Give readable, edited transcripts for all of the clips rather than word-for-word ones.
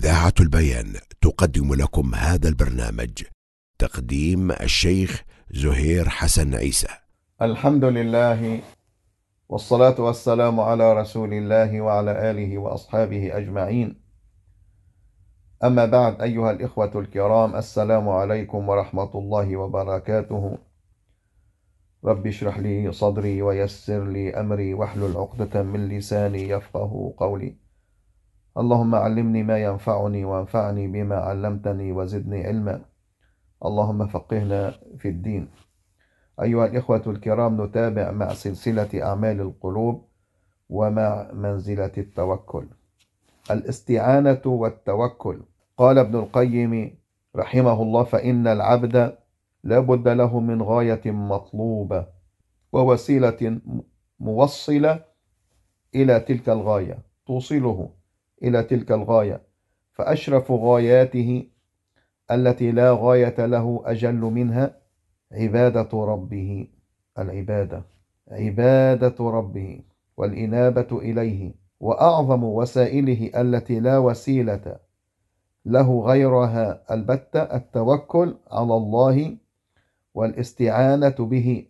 إذاعة البيان تقدم لكم هذا البرنامج. تقديم الشيخ زهير حسن عيسى. الحمد لله والصلاة والسلام على رسول الله وعلى آله وأصحابه أجمعين. أما بعد، أيها الإخوة الكرام، السلام عليكم ورحمة الله وبركاته. رب اشرح لي صدري ويسر لي أمري واحلل عقدة من لساني يفقه قولي. اللهم علمني ما ينفعني وانفعني بما علمتني وزدني علما. اللهم فقهنا في الدين. أيها الإخوة الكرام، نتابع مع سلسلة أعمال القلوب ومع منزلة التوكل، الاستعانة والتوكل. قال ابن القيم رحمه الله: فإن العبد لا بد له من غاية مطلوبة ووسيلة موصلة إلى تلك الغاية، توصله إلى تلك الغاية، فأشرف غاياته التي لا غاية له أجل منها عبادة ربه، العبادة، عبادة ربه والإنابة إليه. وأعظم وسائله التي لا وسيلة له غيرها البتة التوكل على الله والاستعانة به،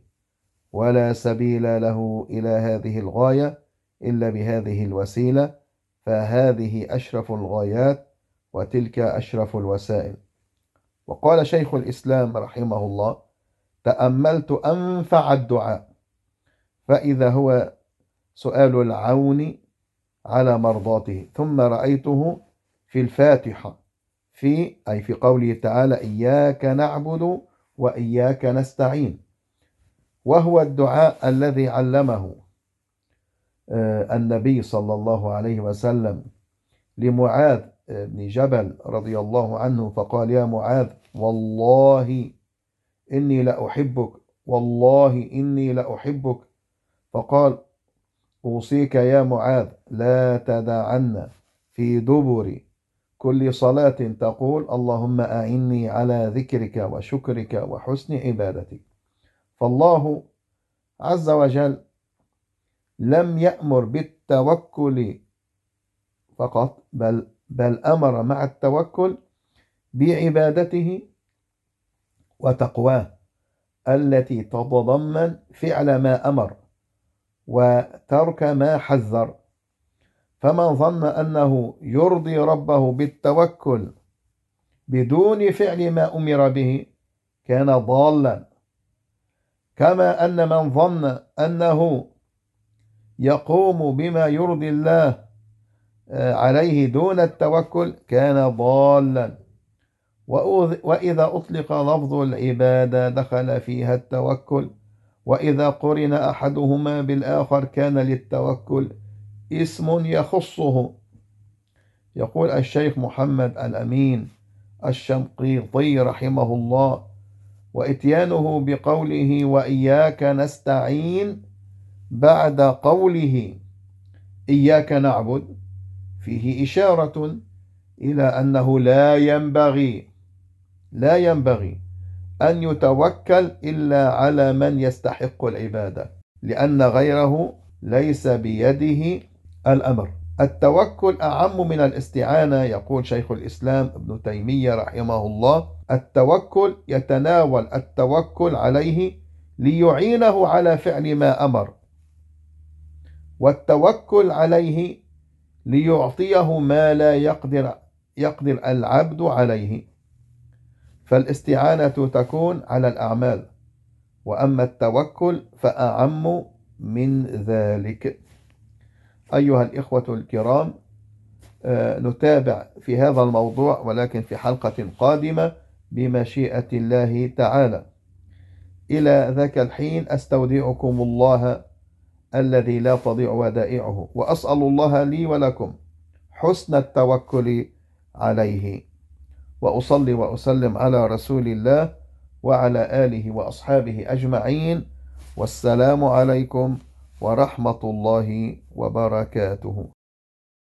ولا سبيل له إلى هذه الغاية إلا بهذه الوسيلة، فهذه أشرف الغايات وتلك أشرف الوسائل. وقال شيخ الإسلام رحمه الله: تأملت أنفع الدعاء، فإذا هو سؤال العون على مرضاته، ثم رأيته في الفاتحة، في قوله تعالى: إياك نعبد وإياك نستعين. وهو الدعاء الذي علمه النبي صلى الله عليه وسلم لمعاذ بن جبل رضي الله عنه، فقال: يا معاذ، والله إني لأحبك، والله إني لأحبك. فقال: أوصيك يا معاذ لا تدعن في دبر كل صلاة تقول: اللهم أعني على ذكرك وشكرك وحسن عبادتك. فالله عز وجل لم يأمر بالتوكل فقط، بل أمر مع التوكل بعبادته وتقواه التي تتضمن فعل ما أمر وترك ما حذر. فمن ظن أنه يرضي ربه بالتوكل بدون فعل ما أمر به كان ضالا، كما أن من ظن أنه يقوم بما يرضي الله عليه دون التوكل كان ضالا. وإذا أطلق لفظ العبادة دخل فيها التوكل، وإذا قرن أحدهما بالآخر كان للتوكل اسم يخصه. يقول الشيخ محمد الأمين الشمقيطي رحمه الله: وإتيانه بقوله وإياك نستعين بعد قوله إياك نعبد فيه إشارة إلى أنه لا ينبغي أن يتوكل إلا على من يستحق العبادة، لأن غيره ليس بيده الأمر. التوكل أعم من الاستعانة. يقول شيخ الإسلام ابن تيمية رحمه الله: التوكل يتناول التوكل عليه ليعينه على فعل ما أمر، والتوكل عليه ليعطيه ما لا يقدر العبد عليه. فالاستعانة تكون على الأعمال، وأما التوكل فأعم من ذلك. أيها الإخوة الكرام، نتابع في هذا الموضوع ولكن في حلقة قادمة بمشيئة الله تعالى. إلى ذاك الحين أستودعكم الله الذي لا تضيع ودائعه، وأسأل الله لي ولكم حسن التوكل عليه، وأصلي وأسلم على رسول الله وعلى آله وأصحابه أجمعين. والسلام عليكم ورحمة الله وبركاته.